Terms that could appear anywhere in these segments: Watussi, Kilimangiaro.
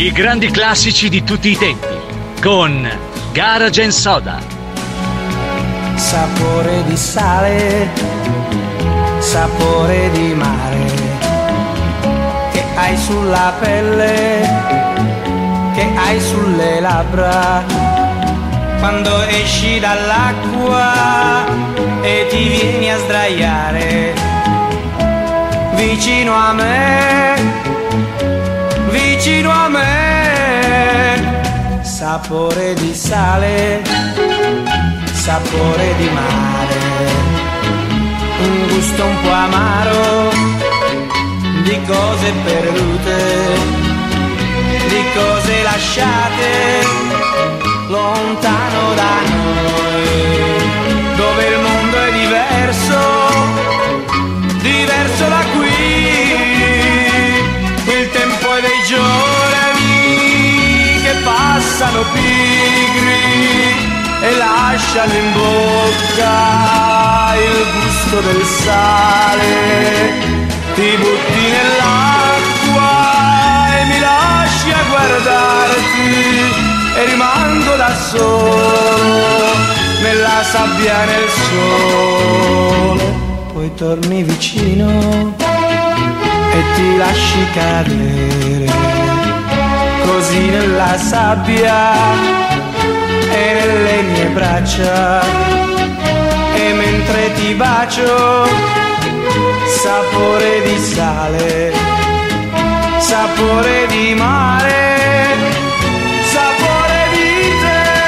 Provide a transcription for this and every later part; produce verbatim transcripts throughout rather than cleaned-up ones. I grandi classici di tutti i tempi con Garage and Soda. Sapore di sale, sapore di mare, che hai sulla pelle, che hai sulle labbra, quando esci dall'acqua e ti vieni a sdraiare vicino a me. Vicino a me, sapore di sale, sapore di mare, un gusto un po' amaro di cose perdute, di cose lasciate lontano da noi, dove il mondo è diverso, diverso da qui. Giorni che passano pigri e lasciano in bocca il gusto del sale, ti butti nell'acqua e mi lasci a guardarti e rimango da solo nella sabbia e nel sole, poi torni vicino e ti lasci cadere così nella sabbia e nelle mie braccia, e mentre ti bacio sapore di sale, sapore di mare, sapore di te.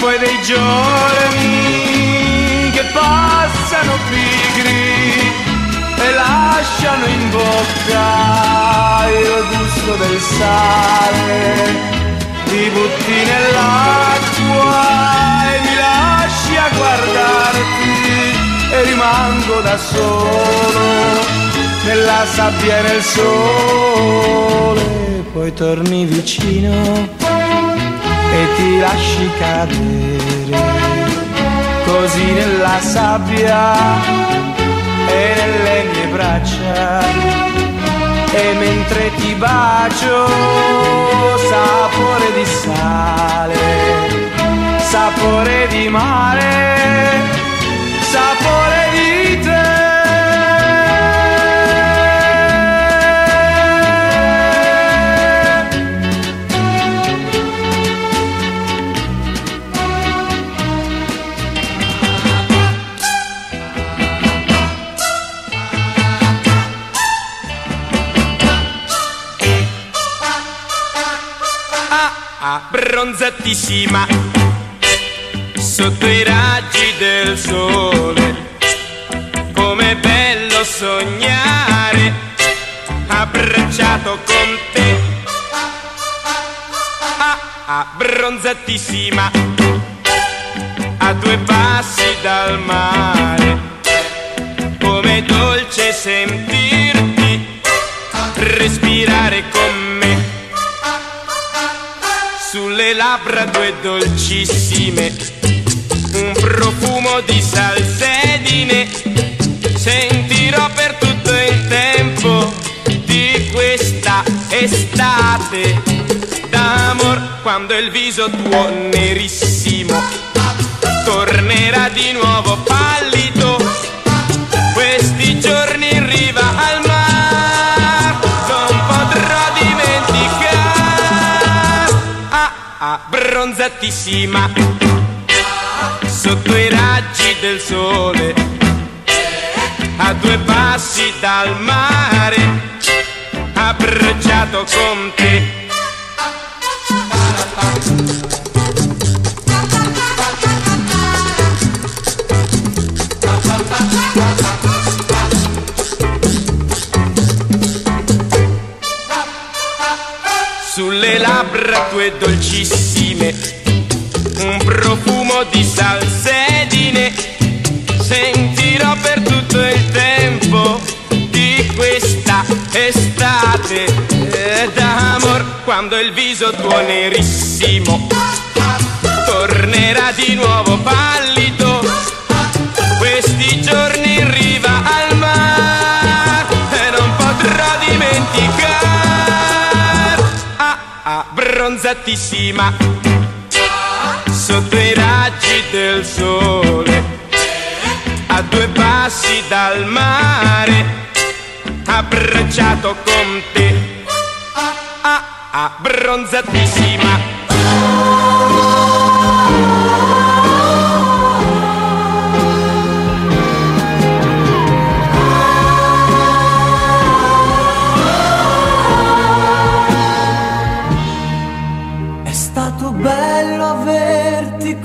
Poi dei giorni che passano pigri e lasciano in bocca il gusto del sale, ti butti nell'acqua e mi lasci a guardarti e rimango da solo nella sabbia e nel sole, poi torni vicino e ti lasci cadere così nella sabbia e nelle mie braccia, e mentre ti bacio sapore di sale, sapore di mare, sapore di te. Bronzatissima sotto i raggi del sole, com'è bello sognare abbracciato con te. Ah, ah, bronzatissima a due passi dal mare, com'è dolce sentirti respirare con me. Sulle labbra due dolcissime, un profumo di salsedine, sentirò per tutto il tempo di questa estate d'amor, quando il viso tuo nerissimo tornerà di nuovo pallido, questi giorni in riva al mar non potrò dimenticare. Bronzatissima sotto i raggi del sole, a due passi dal mare, abbracciato con te. sulle labbra tue dolcissime, un profumo di salsedine, sentirò per tutto il tempo di questa estate ed amor, quando il viso tuo nerissimo tornerà di nuovo pallido, questi giorni in riva al mare e non potrò dimenticare. Ah, ah, bronzatissima sotto i raggi del sole, a due passi dal mare, abbracciato con te. Ah, ah, ah, bronzatissima.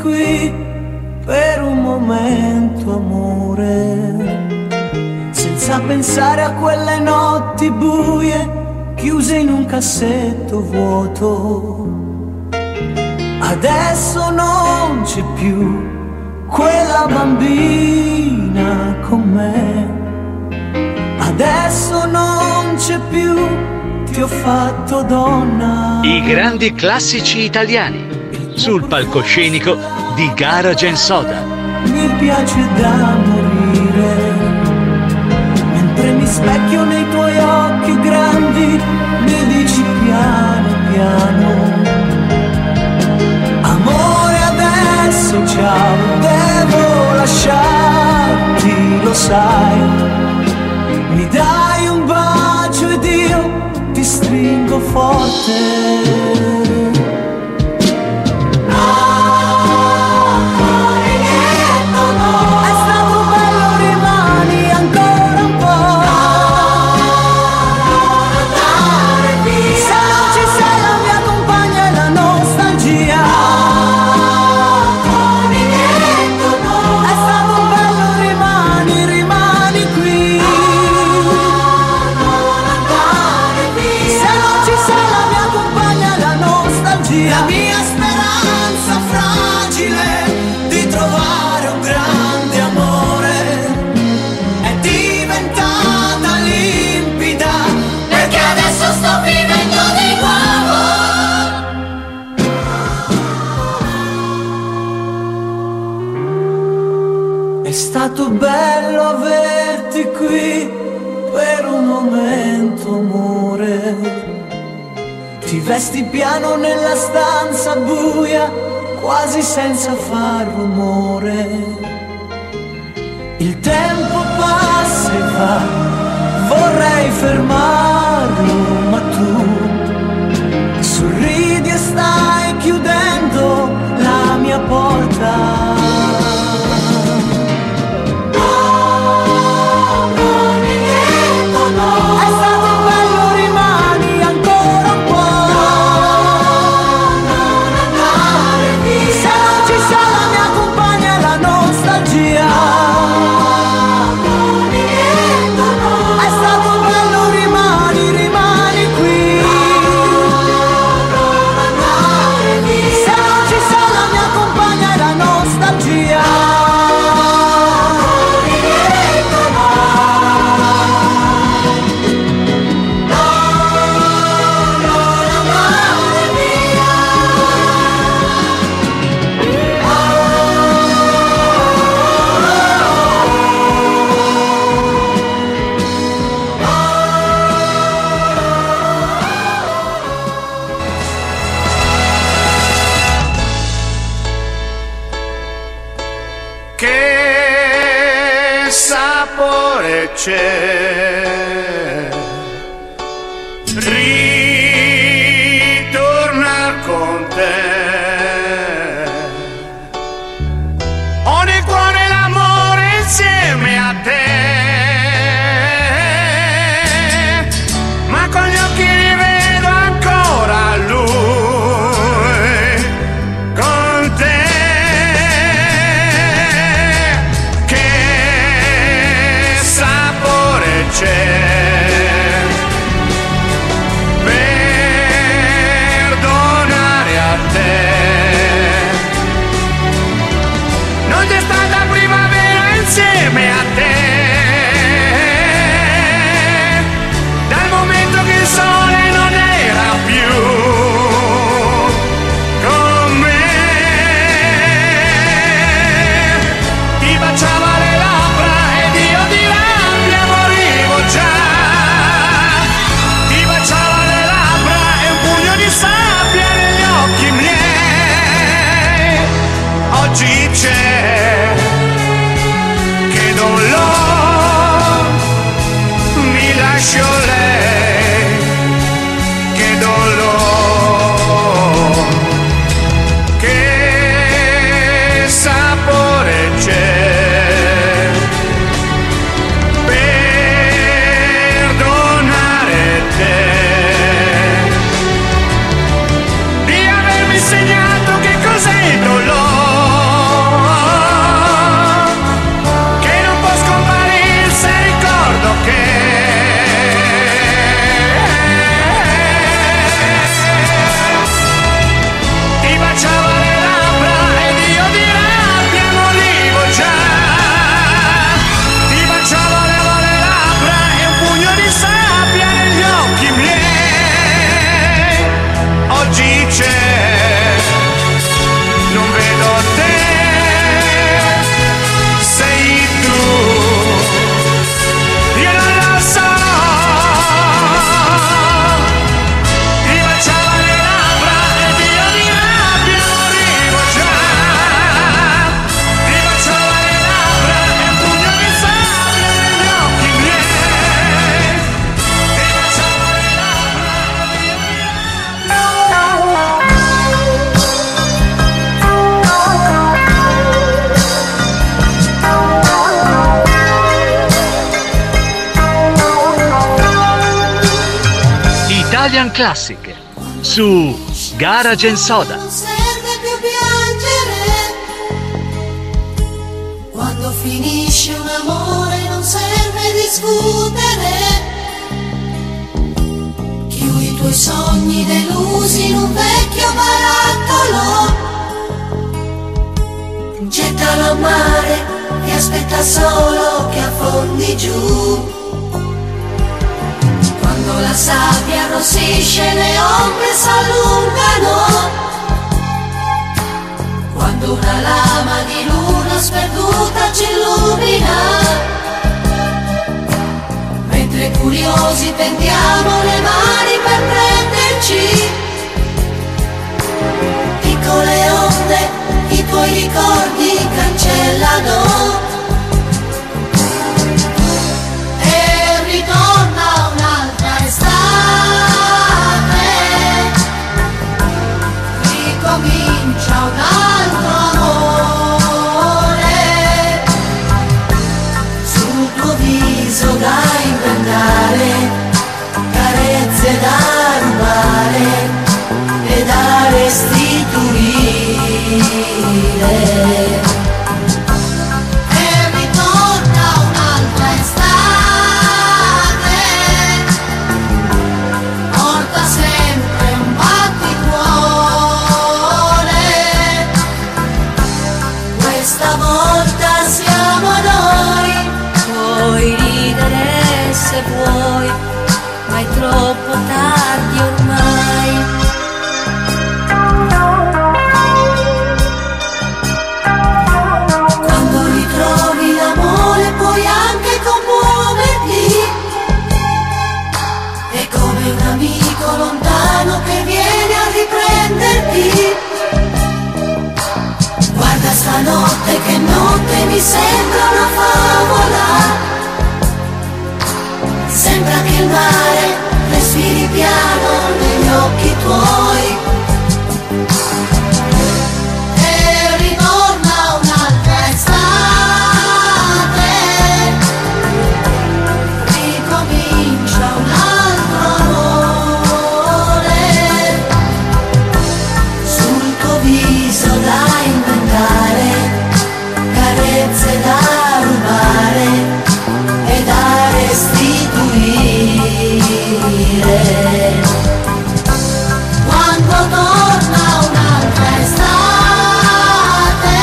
Qui per un momento, amore, senza pensare a quelle notti buie chiuse in un cassetto vuoto. Adesso non c'è più quella bambina con me, adesso non c'è più, ti ho fatto donna. I grandi classici italiani sul palcoscenico di Garage and Soda. Mi piace da morire, mentre mi specchio nei tuoi occhi grandi, mi dici piano piano, amore adesso ciao, devo lasciarti, lo sai, mi dai un bacio ed io ti stringo forte. È stato bello averti qui per un momento, amore. Ti vesti piano nella stanza buia, quasi senza far rumore. Il tempo passa e va, vorrei fermarlo, ma tu sorridi e stai chiudendo la mia porta. È stato bello, rimani, rimani qui. Capricciole, che dolore, che sapore c'è. Perdonare te di avermi insegnato che cos'è il dolore. Italian Classic su Garage and Soda. Non serve più piangere quando finisce un amore, non serve discutere. Chiudi i tuoi sogni delusi in un vecchio barattolo, gettalo a mare e aspetta solo che affondi giù. La sabbia arrossisce, le ombre s'allungano, quando una lama di luna sperduta ci illumina, mentre curiosi tendiamo le mani per prenderci. Piccole onde, i tuoi ricordi cancellano. Mi sembra una favola, sembra che il mare respiri piano negli occhi tuoi. E ritorna un'altra estate, ricomincia un altro amore, sul tuo viso da inventare, carezze da rubare e da restituire. Quando torna un'altra estate,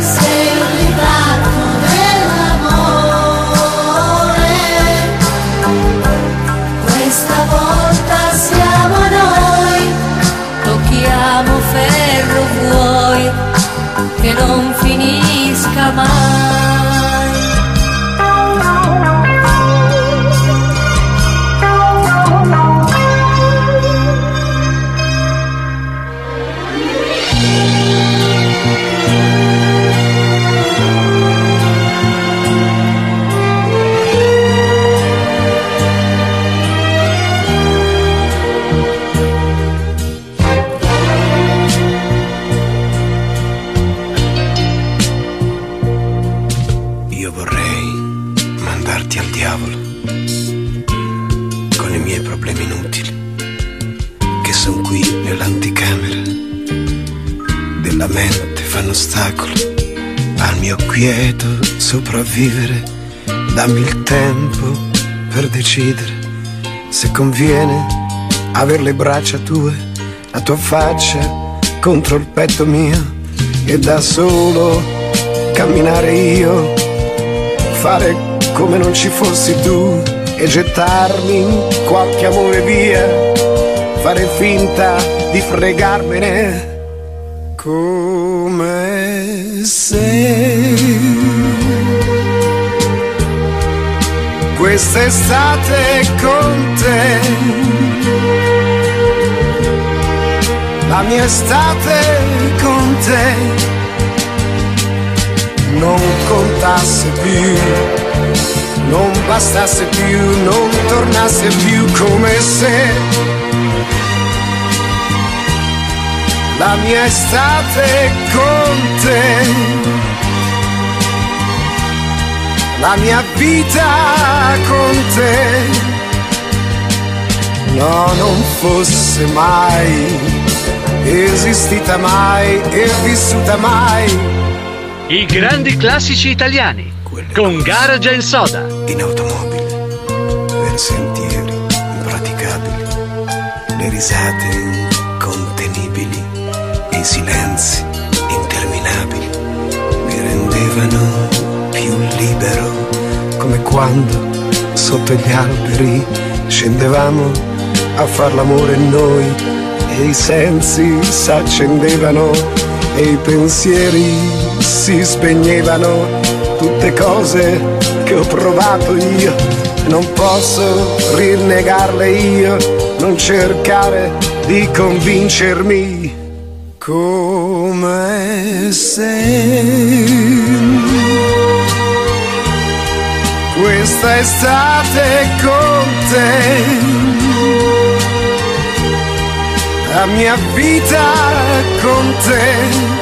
sei un ritratto dell'amore, questa volta siamo noi, tocchiamo ferro vuoi che non finisca mai. con i miei problemi inutili, che sono qui nell'anticamera della mente, fanno ostacolo al mio quieto sopravvivere. Dammi il tempo per decidere se conviene aver le braccia tue, la tua faccia contro il petto mio, e da solo camminare io, fare come non ci fossi tu e gettarmi in qualche amore via, fare finta di fregarmene come se quest'estate con te la mia estate con te non contasse più, non bastasse più, non tornasse più, come se la mia estate con te, la mia vita con te, no, non fosse mai esistita mai e vissuta mai. I grandi classici italiani, quelle con Garage and Soda. In automobile, per sentieri impraticabili, le risate incontenibili e i silenzi interminabili mi rendevano più libero, come quando sotto gli alberi scendevamo a far l'amore noi e i sensi s'accendevano e i pensieri si spegnevano, tutte cose che ho provato io, non posso rinnegarle io, non cercare di convincermi come se questa estate con te, la mia vita con te,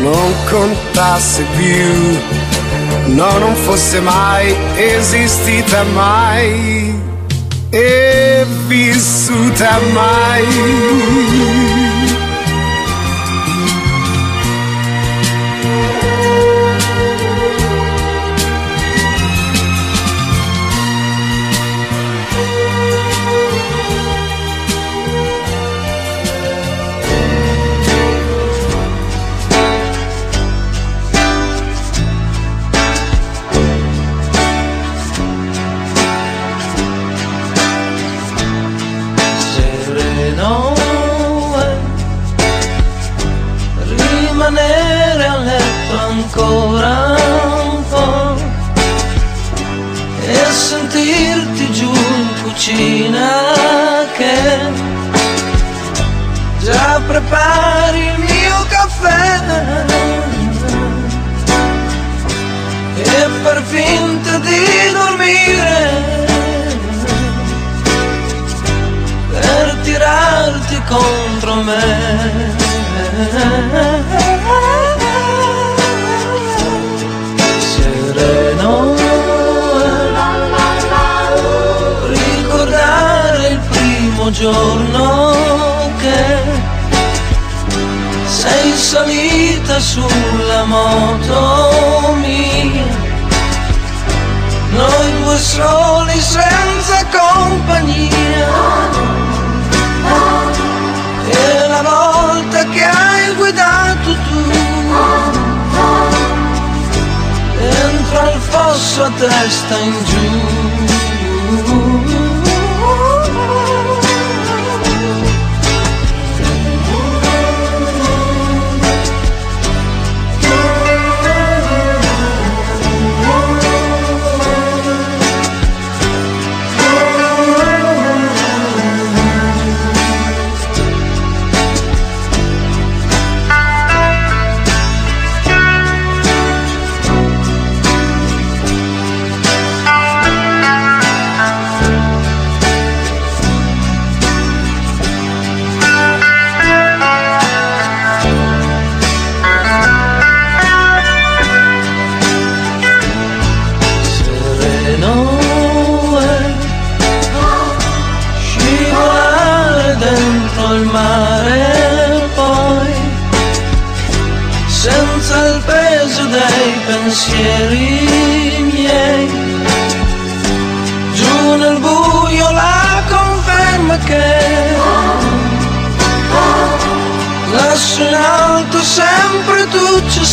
non contasse più, no, non fosse mai esistita mai e vissuta mai.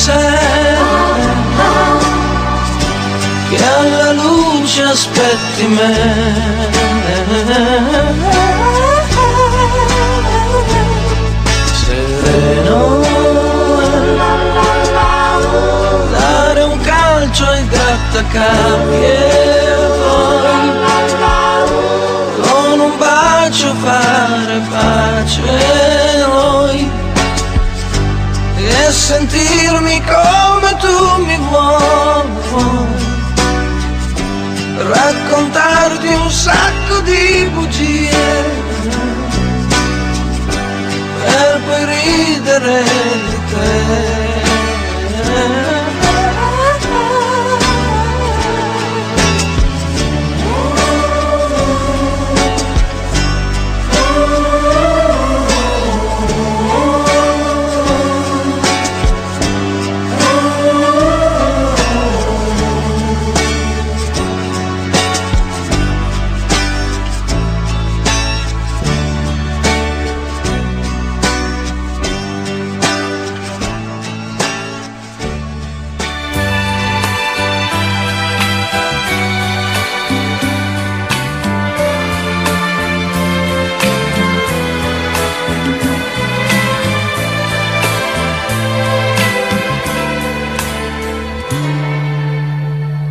sei, che alla luce aspetti me. Sereno, dare un calcio ai grattacapi e poi con un bacio fare pace noi e sentirmi come tu mi vuoi, raccontarti un sacco di bugie per poi ridere di te.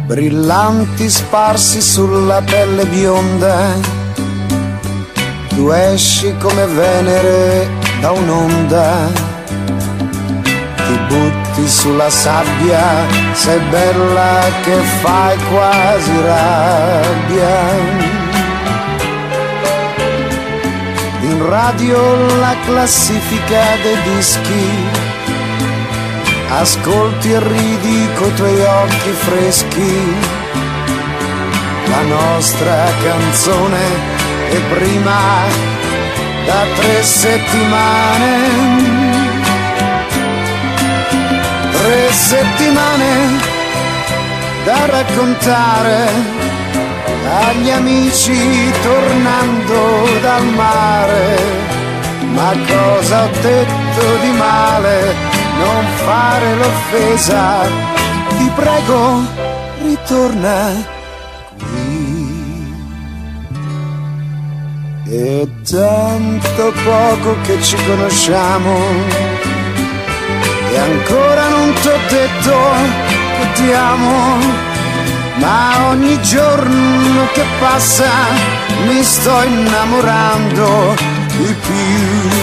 Brillanti sparsi sulla pelle bionda, tu esci come Venere da un'onda, ti butti sulla sabbia, sei bella che fai quasi rabbia. In radio la classifica dei dischi, ascolti e ridi coi tuoi occhi freschi, la nostra canzone è prima da tre settimane. Tre settimane da raccontare agli amici tornando dal mare, ma cosa ho detto di male? Non fare l'offesa, ti prego, ritorna qui. È tanto poco che ci conosciamo, e ancora non t'ho detto che ti amo, ma ogni giorno che passa mi sto innamorando di più.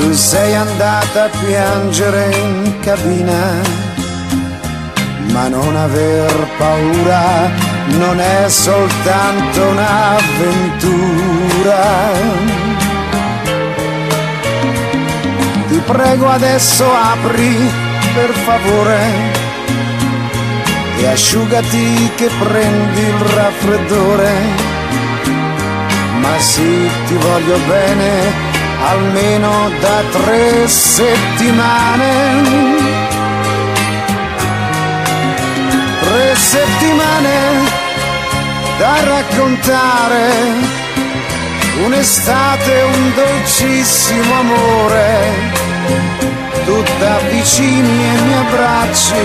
Tu sei andata a piangere in cabina, ma non aver paura, non è soltanto un'avventura. Ti prego adesso apri, per favore, e asciugati che prendi il raffreddore, ma sì, ti voglio bene, almeno da tre settimane. Tre settimane da raccontare, un'estate, un dolcissimo amore, tu t'avvicini e mi abbracci,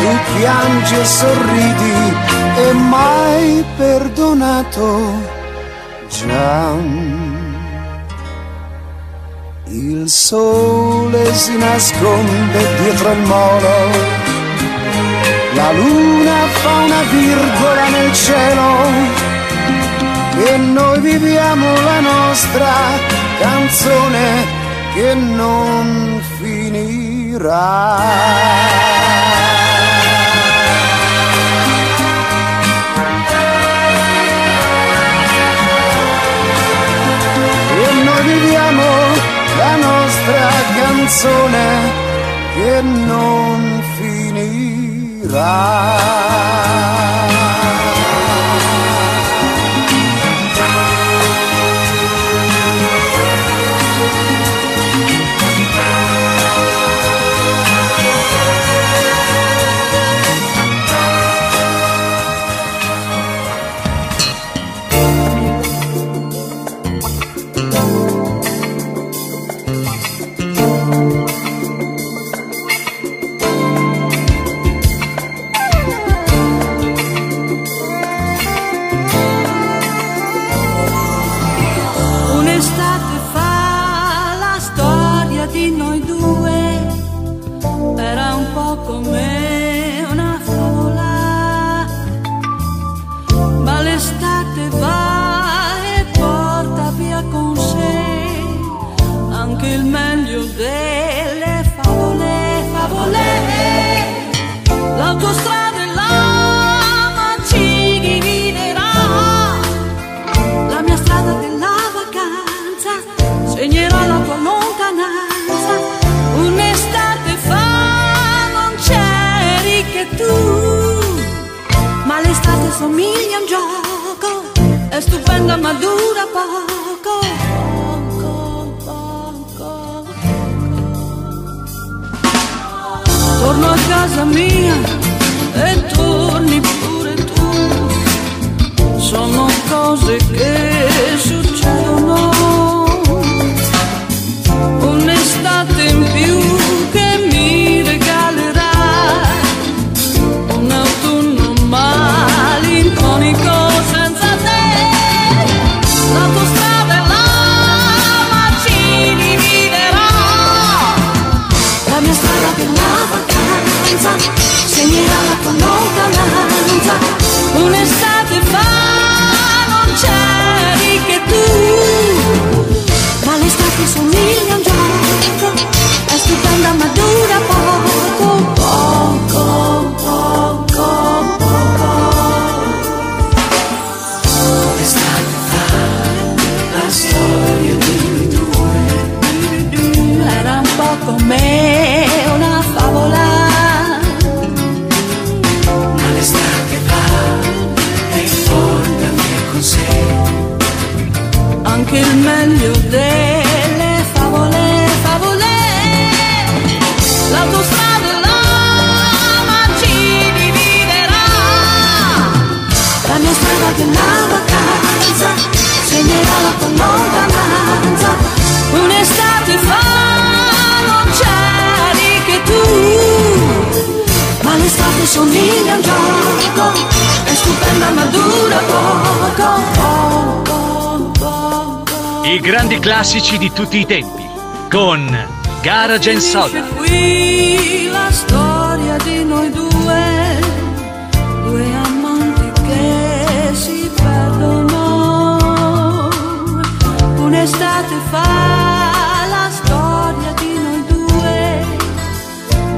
tu piangi e sorridi, e mai perdonato già. Il sole si nasconde dietro il molo, la luna fa una virgola nel cielo, e noi viviamo la nostra canzone che non finirà. Canzone che non finirà. il meglio delle favole, favole. L'autostrada e lava ci dividerà, la mia strada della vacanza segnerà la tua lontananza. Un'estate fa non c'eri che tu, ma l'estate somiglia a un gioco, è stupenda ma dura poco. Torno a casa mia e torni pure tu, sono cose che succedono. Un'estate in più che mi regalerà, un autunno malinconico senza te. L'autostrada e l'ama ci dividerà, la mia strada per la vacanza segnerà la tua lontananza. Un'estate fa non c'eri che tu, ma l'estate somiglia a un gioco, è stupenda ma dura poco, poco, poco, poco. L'estate fa la storia di due, era un po' come una favola. Anche il meglio delle favole, favole. L'autostrada l'ama ci dividerà, la mia strada della vacanza segnerà la tua lontananza. Un'estate fa non c'eri che tu, ma l'estate somiglia a un gioco, è stupenda ma dura poco, poco. I grandi classici di tutti i tempi con Garage and Soda. Qui la storia di noi due, due amanti che si perdono. Un'estate fa la storia di noi due,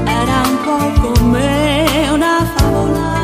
era un po' come una favola.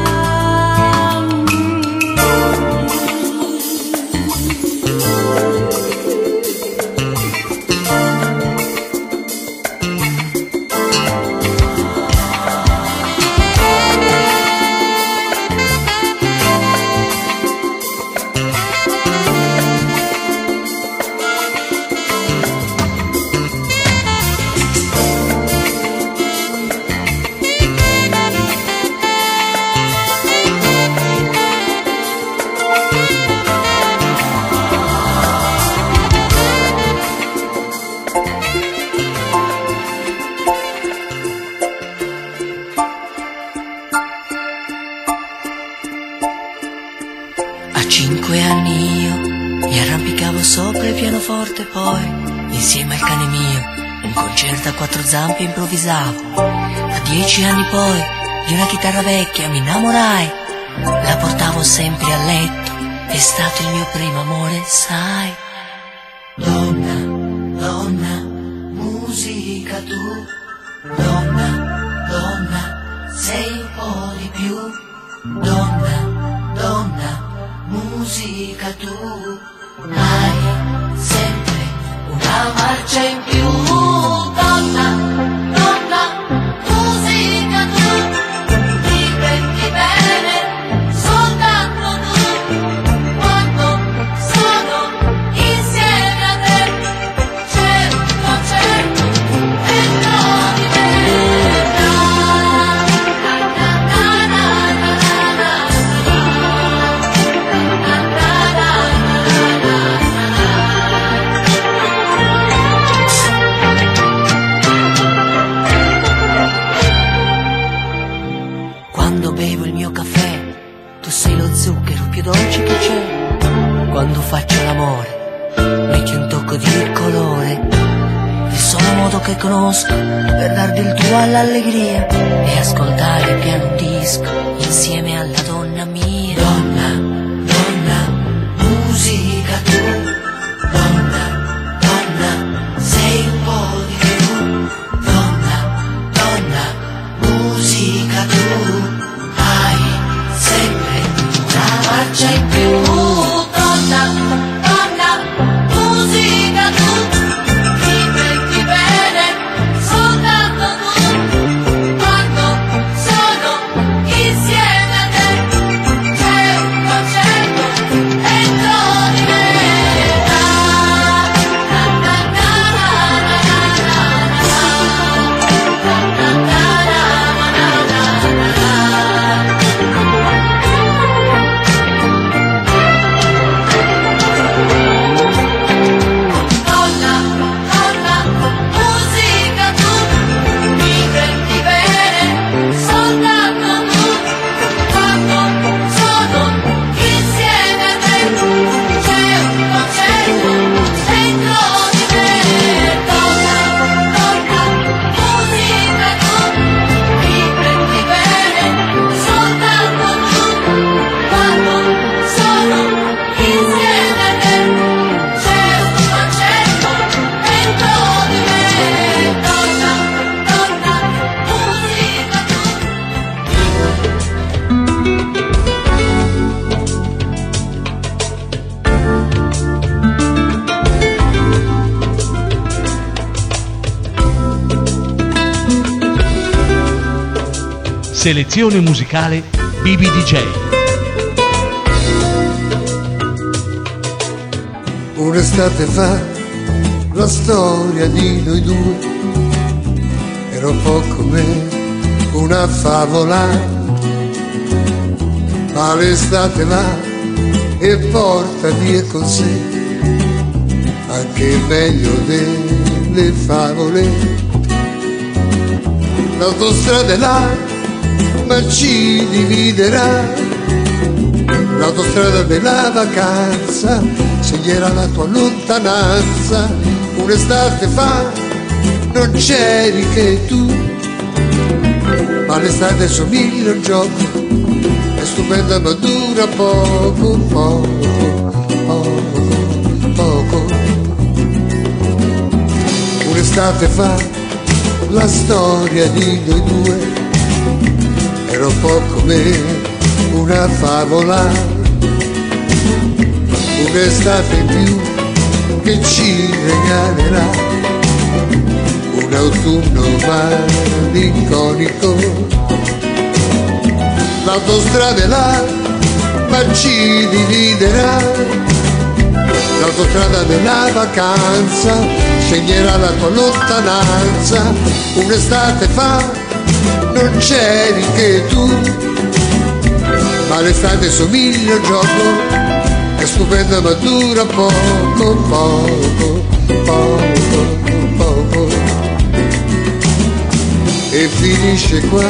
Zampe improvvisavo. A dieci anni poi di una chitarra vecchia mi innamorai, la portavo sempre a letto, è stato il mio primo amore, sai. Donna, donna, musica tu. Donna, donna, sei un po' di più. Donna, donna, musica tu. Hai sempre una marcia in più. Donna, donna, musica tu, ti prendi bene soltanto tu, quando sono insieme a te, certo, certo, e trovi dolce che c'è. Quando faccio l'amore metti un tocco di colore, il solo modo che conosco per darti il tuo all'allegria è ascoltare piano un disco insieme alla donna mia. Donna, donna, musica tu. Donna, donna, sei un po' Selezione musicale B B D J. Un'estate fa, la storia di noi due era un po' come una favola, ma l'estate va e porta via con sé anche il meglio delle favole. L'autostrada è là, ma ci dividerà, l'autostrada della vacanza sceglierà la tua lontananza. Un'estate fa non c'eri che tu, ma l'estate somiglia a un gioco, è stupenda ma dura poco, poco, poco, poco. Un'estate fa la storia di noi due era un po' come una favola, un'estate in più che ci regalerà un autunno malinconico. L'autostrada è là, ma ci dividerà, l'autostrada della vacanza sceglierà la tua lontananza. Un'estate fa non c'eri che tu, ma l'estate somiglia a un gioco, è stupenda ma dura poco, poco, poco, poco. E finisce qua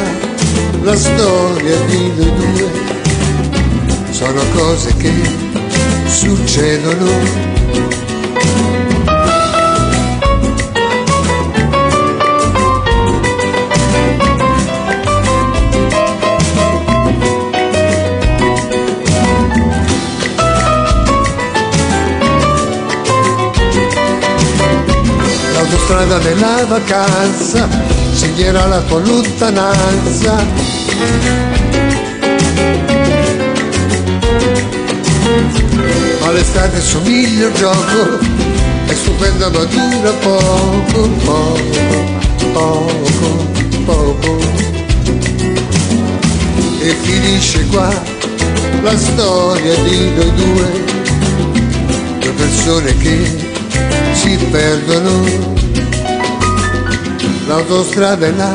la storia di noi due, sono cose che succedono. L'autostrada della vacanza sceglierà la tua lontananza. Ma l'estate somiglia a un gioco, è stupenda ma dura poco, poco, poco, poco. E finisce qua la storia di noi due, due persone che si perdono. L'autostrada è là,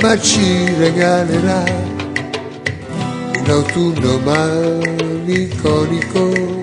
ma ci regalerà un autunno malinconico.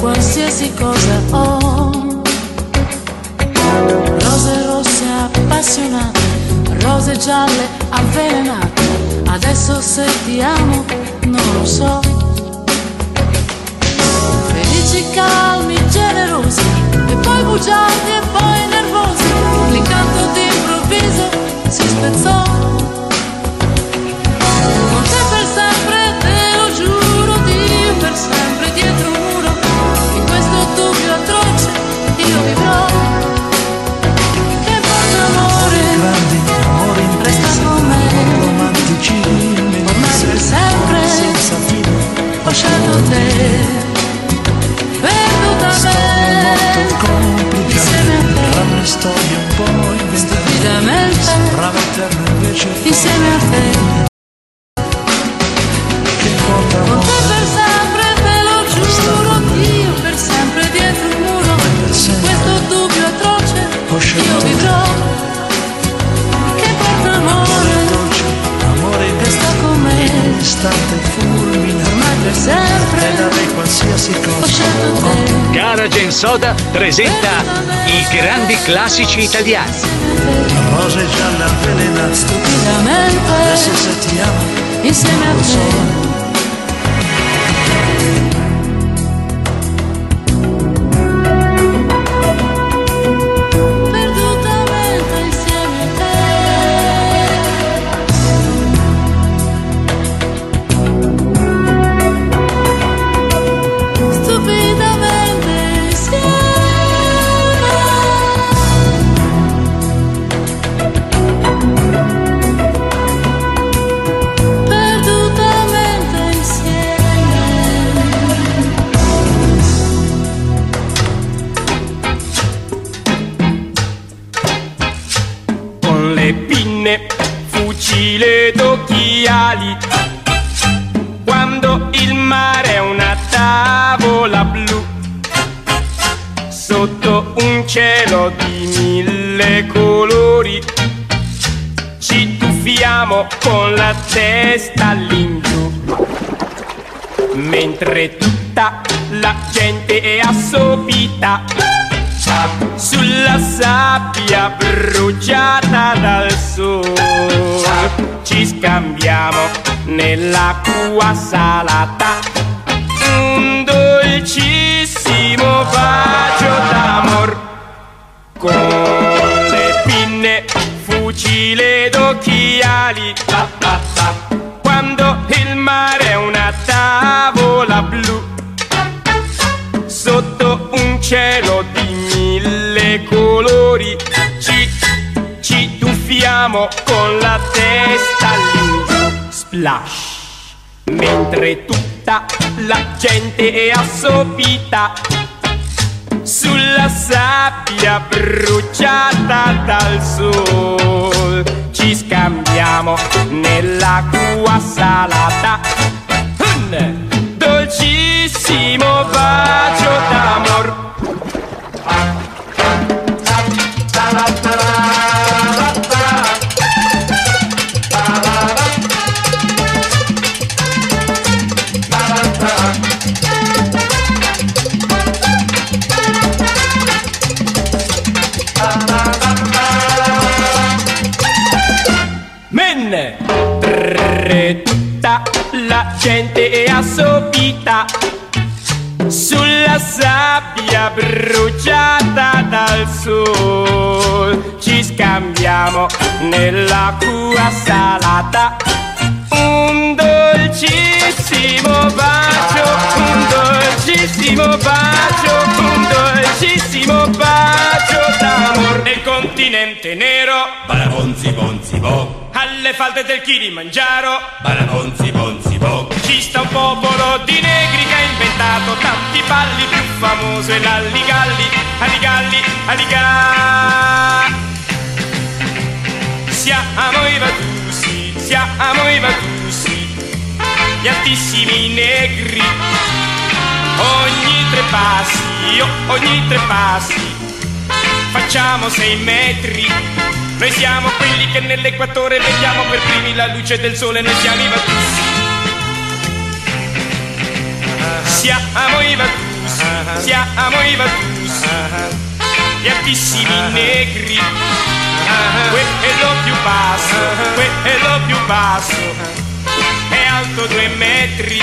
Qualsiasi cosa ho, se ti amo non lo so. Felici, calmi, generosi, e poi bugiardi e poi nervosi. L'incanto d'improvviso si spezzò. Con te per sempre, te lo giuro, Dio per sempre dietro un muro. In questo dubbio atroce io vivrò. Che voglio amore, grandi amori, resta con me. Romanticini, ormai per sempre, senza fine, ho scelto te. Storia un po' inventata, sembrava eterna invece insieme a te. Che porta amore, con te per sempre, te lo giuro, Dio per sempre dietro un muro. Questo dubbio atroce io vivrò. Che porta amore, dolce amore, che sta con me, istante fulmine, ormai per sempre, da me qualsiasi cosa. Garage and Soda presenta i grandi classici italiani. La rosa è gialla avvelena, stupidamente, adesso se ti amo, insieme a te, perdutamente insieme a te, stupidamente. Fucile d'occhiali, quando il mare è una tavola blu, sotto un cielo di mille colori, ci tuffiamo con la testa all'ingiù, mentre tutta la gente è assopita sulla sabbia bruciata dal sole. Ci scambiamo nell'acqua salata un dolcissimo bacio d'amor. Con le pinne, fucile d'occhiali, quando il mare è una tavola blu, sotto un cielo di mille colori, ci, ci tuffiamo con la testa all'ingiù. Splash! Mentre tutta la gente è assopita sulla sabbia bruciata dal sole, ci scambiamo nell'acqua salata un dolcissimo bacio d'amor. Tutta la gente è assopita sulla sabbia bruciata dal sole, ci scambiamo nell'acqua salata un dolcissimo bacio, un dolcissimo bacio, un dolcissimo bacio d'amor. Nel continente nero, barabonzi bonzi bo, alle falde del Kilimangiaro, barabonzi bonzi bo, ci sta un popolo di negri che ha inventato tanti balli, più famoso è l'alligalli, alligalli, alligalli. Siamo i Watussi, siamo i Watussi, gli altissimi negri, ogni tre passi, oh, ogni tre passi, facciamo sei metri. Noi siamo quelli che nell'equatore vediamo per primi la luce del sole, noi siamo i Watussi. Siamo i Watussi, siamo i Watussi, gli altissimi negri. Quello più basso, quello più basso, alto due metri.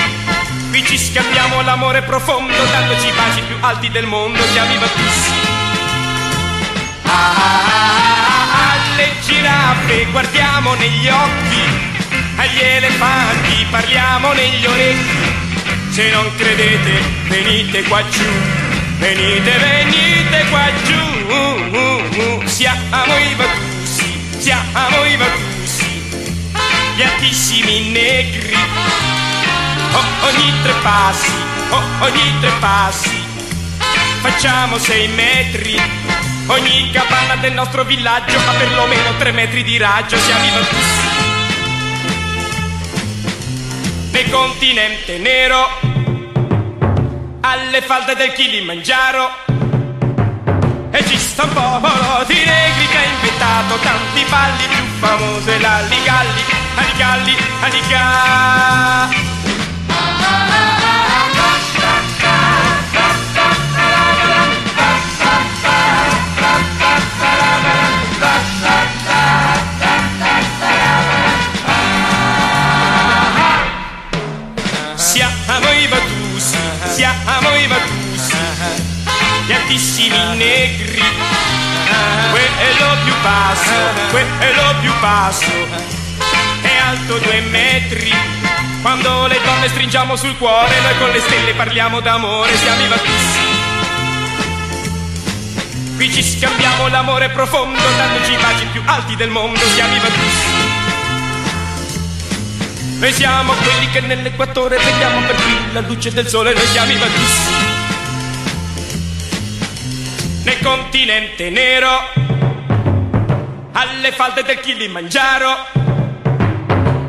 Qui ci scambiamo l'amore profondo, dandoci baci più alti del mondo. Chiami Watussi. Ah, ah, ah, alle giraffe guardiamo negli occhi, agli elefanti parliamo negli orecchi. Se non credete, venite qua giù, venite, venite qua giù. Uh, uh, uh. Siamo i Watussi, siamo i Watussi, gli altissimi negri. Oh, ogni tre passi, oh, ogni tre passi, facciamo sei metri. Ogni capanna del nostro villaggio ha perlomeno tre metri di raggio. Siamo i Watussi. Nel continente nero, alle falde del Kilimangiaro, e ci sta un popolo di negri che ha inventato tanti balli, più famose l'aligalli, aligalli, aligalli. Siamo i Watussi, siamo i Watussi, gli altissimi negri. Quello più basso, quello più basso, è alto due metri. Quando le donne stringiamo sul cuore, noi con le stelle parliamo d'amore. Siamo i Watussi. Qui ci scambiamo l'amore profondo, dandoci i baci più alti del mondo. Siamo i Watussi. Noi siamo quelli che nell'equatore vediamo per qui la luce del sole, noi siamo i Watussi. Nel continente nero, alle falde del Kilimangiaro,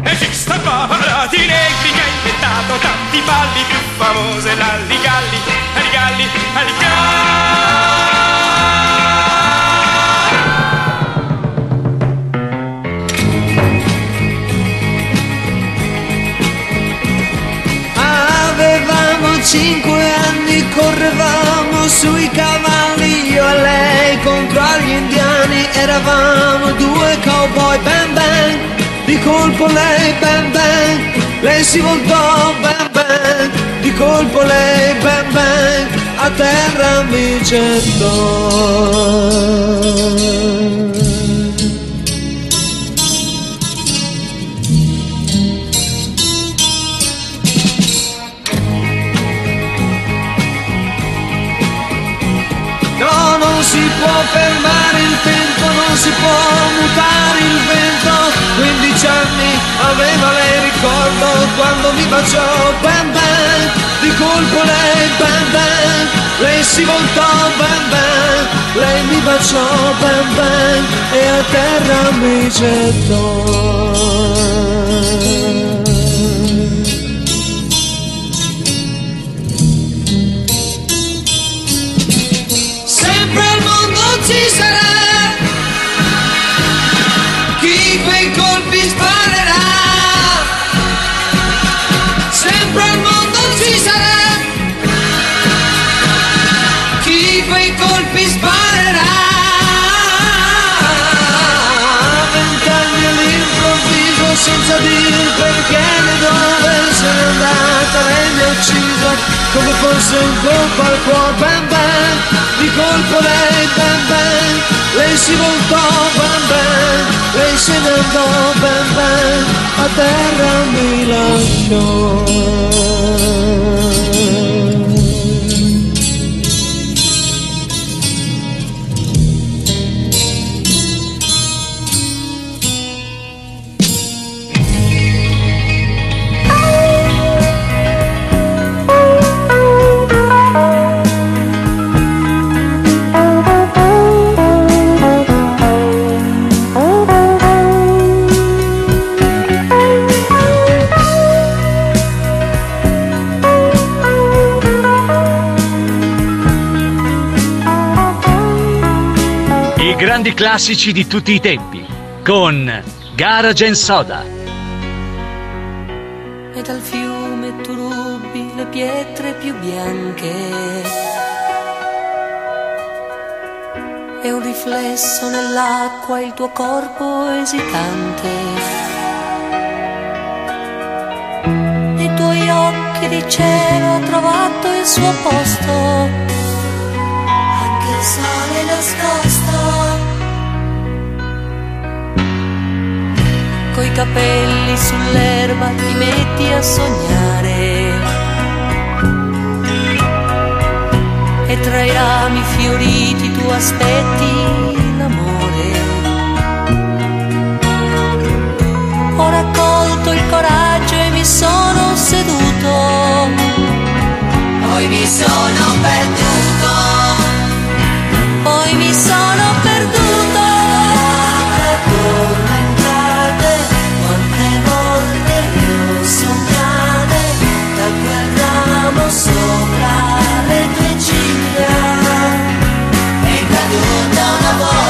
e ci sta popolo di negri che ha inventato tanti balli, più famose l'alligalli, aligalli, aligalli. Cinque anni correvamo sui cavalli, io e lei contro gli indiani, eravamo due cowboy, bang bang, di colpo lei bang bang, lei si voltò bang bang, di colpo lei bang bang, a terra mi gettò. Non si può fermare il tempo, non si può mutare il vento. Quindici anni aveva lei, ricordo quando mi baciò, bam bam, di colpo lei bam bam, lei si voltò bam bam, lei mi baciò bam bam, e a terra mi gettò. Senza dir perché né dove se n'è andata, lei mi ha ucciso come fosse un colpo al cuore, bam bam, di colpo lei bam bam, lei si voltò bam bam, lei se ne andò bam bam, a terra mi lasciò. Grandi classici di tutti i tempi con Garage and Soda. E dal fiume tu rubi le pietre più bianche, e un riflesso nell'acqua il tuo corpo esitante. che di cielo ha trovato il suo posto, anche il sole nascosto. Coi capelli sull'erba ti metti a sognare, e tra i rami fioriti tu aspetti l'amore. Ho raccolto il coraggio e mi sono seduto, poi mi sono perduto, poi mi sono perduto. Addormentate, quante volte io sognare da quel ramo sopra le tue ciglia, è caduta una voglia.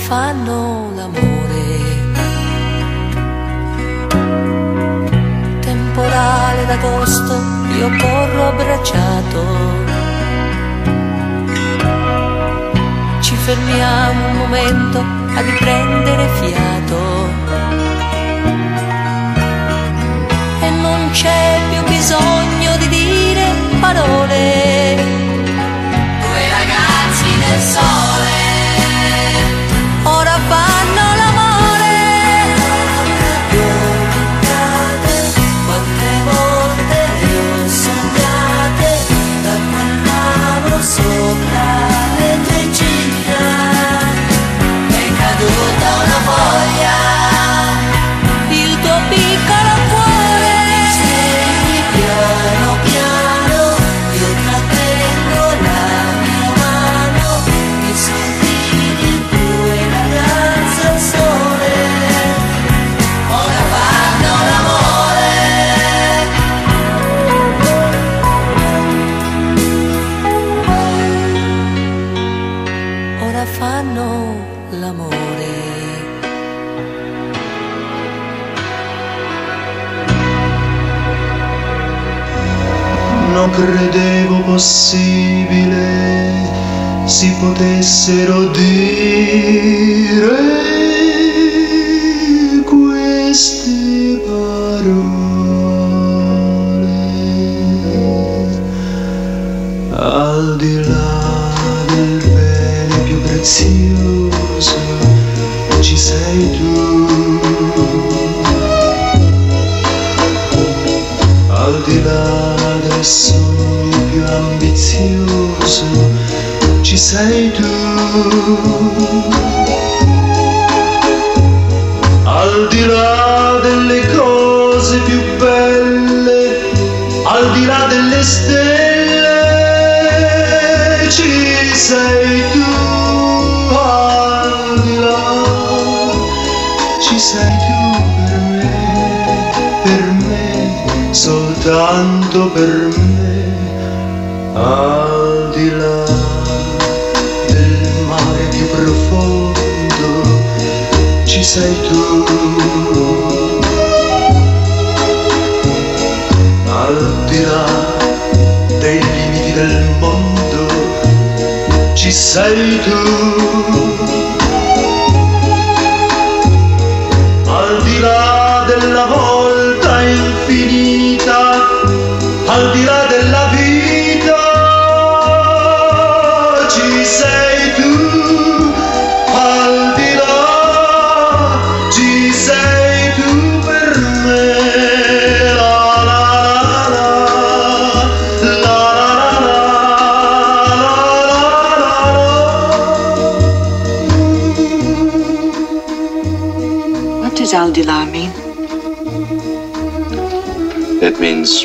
Fanno l'amore, temporale d'agosto, io corro abbracciato, ci fermiamo un momento a riprendere fiato, e non c'è più bisogno di dire parole, due ragazzi nel sole ora fanno l'amore. Addormentate, quante volte le ho sognate da quel ramo sopra le tue ciglia, è caduta una voglia, il tuo piccolo cuore. Senti piano piano, io trattengo la mia mano, mi sorridi tu. Non credevo possibile si potessero dire queste parole, al di là del bene più prezioso ci sei tu, al di là il sogno più ambizioso ci sei tu, al di là delle cose più belle, al di là delle stelle ci sei tu, al di là ci sei tu per me, per me soltanto per me, al di là del mare più profondo ci sei tu, al di là dei limiti del mondo ci sei tu, al di là della volta infinita, al di là della vita ci sei tu, al di là ci sei tu per me, la la la la la la. What does al di là mean? It means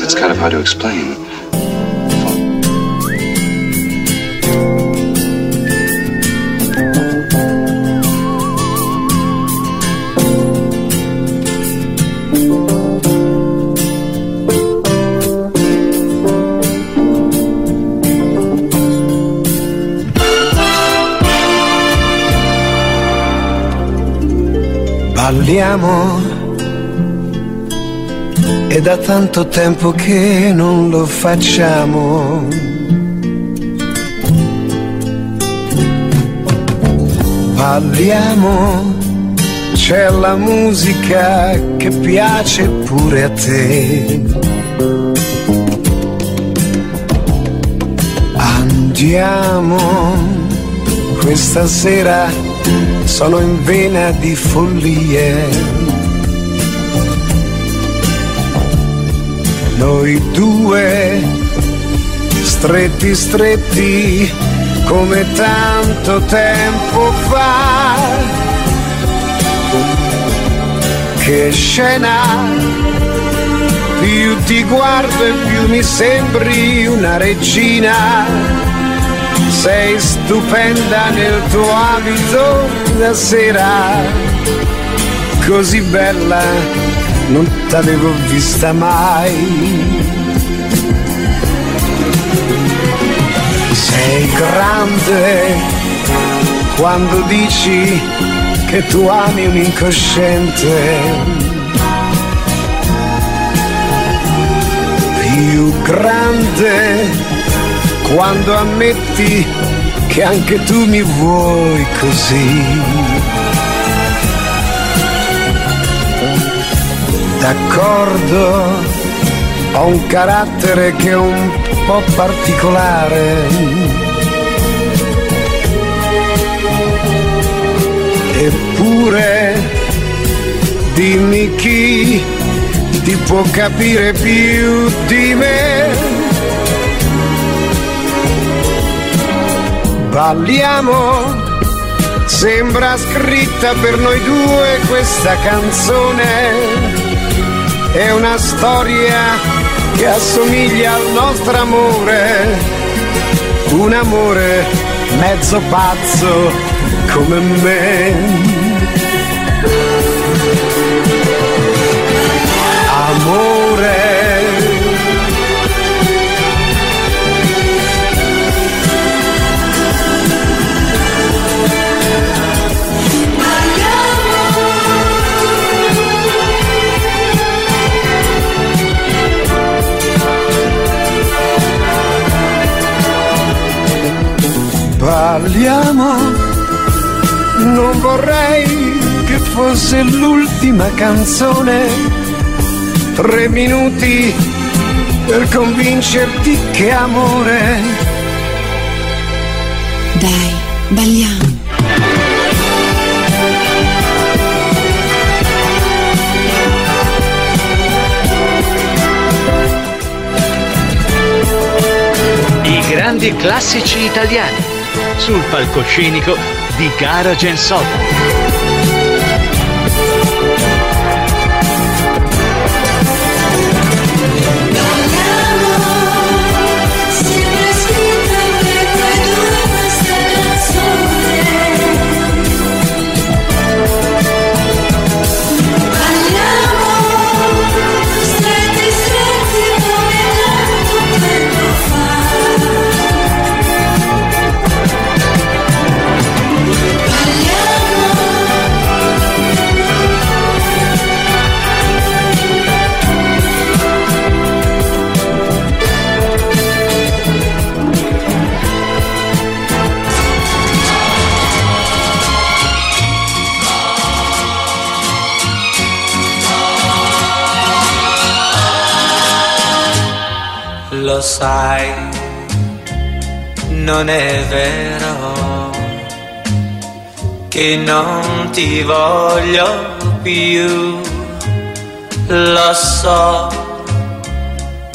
it's kind of hard to explain. Parliamo, è da tanto tempo che non lo facciamo. Parliamo, c'è la musica che piace pure a te. Andiamo, questa sera sono in vena di follie. Noi due, stretti stretti come tanto tempo fa. Che scena, più ti guardo e più mi sembri una regina. Sei stupenda nel tuo abito da sera, così bella non t'avevo vista mai. Sei grande quando dici che tu ami un incosciente, più grande quando ammetti che anche tu mi vuoi così. D'accordo, ho un carattere che è un po' particolare eppure dimmi chi ti può capire più di me. Balliamo, sembra scritta per noi due questa canzone, è una storia che assomiglia al nostro amore, un amore mezzo pazzo come me. Amore, parliamo, non vorrei che fosse l'ultima canzone, tre minuti per convincerti che amore. Dai, balliamo. I grandi classici italiani sul palcoscenico di Garage and Soda. Lo sai, non è vero che non ti voglio più. Lo so,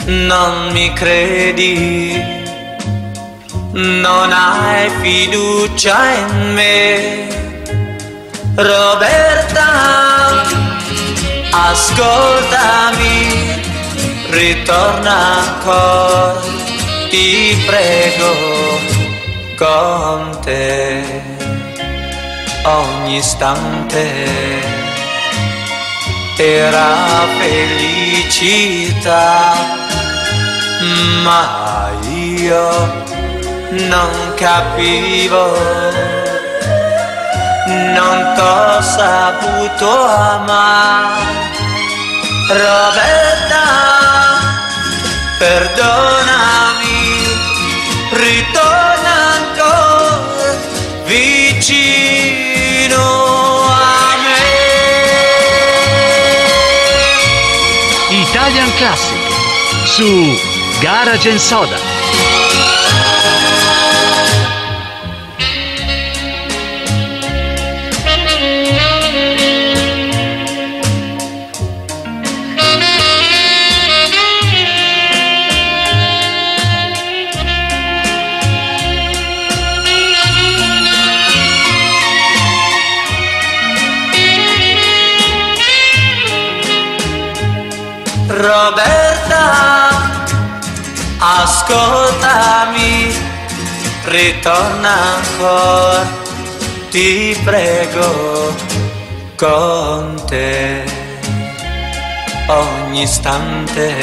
non mi credi, non hai fiducia in me. Roberta, ascoltami, ritorna ancora, ti prego, con te ogni istante era felicità, ma io non capivo, non t'ho saputo amare. Roberta, perdonami, ritorna ancora vicino a me. Italian Classic su Garage and Soda. Roberta, ascoltami, ritorna ancora, ti prego, con te ogni istante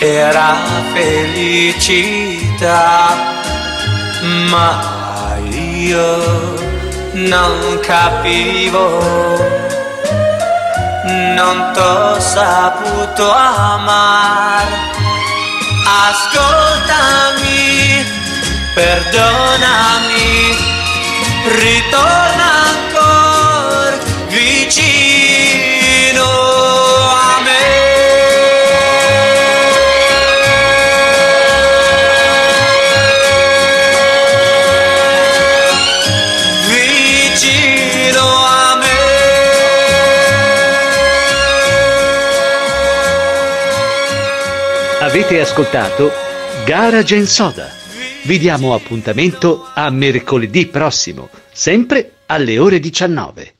era felicità, ma io non capivo, non t'ho saputo amare. Ascoltami, perdonami, ritorna ancora vicino a me, vicino a me. Avete ascoltato Garage and Soda. Vi diamo appuntamento a mercoledì prossimo, sempre alle ore diciannove.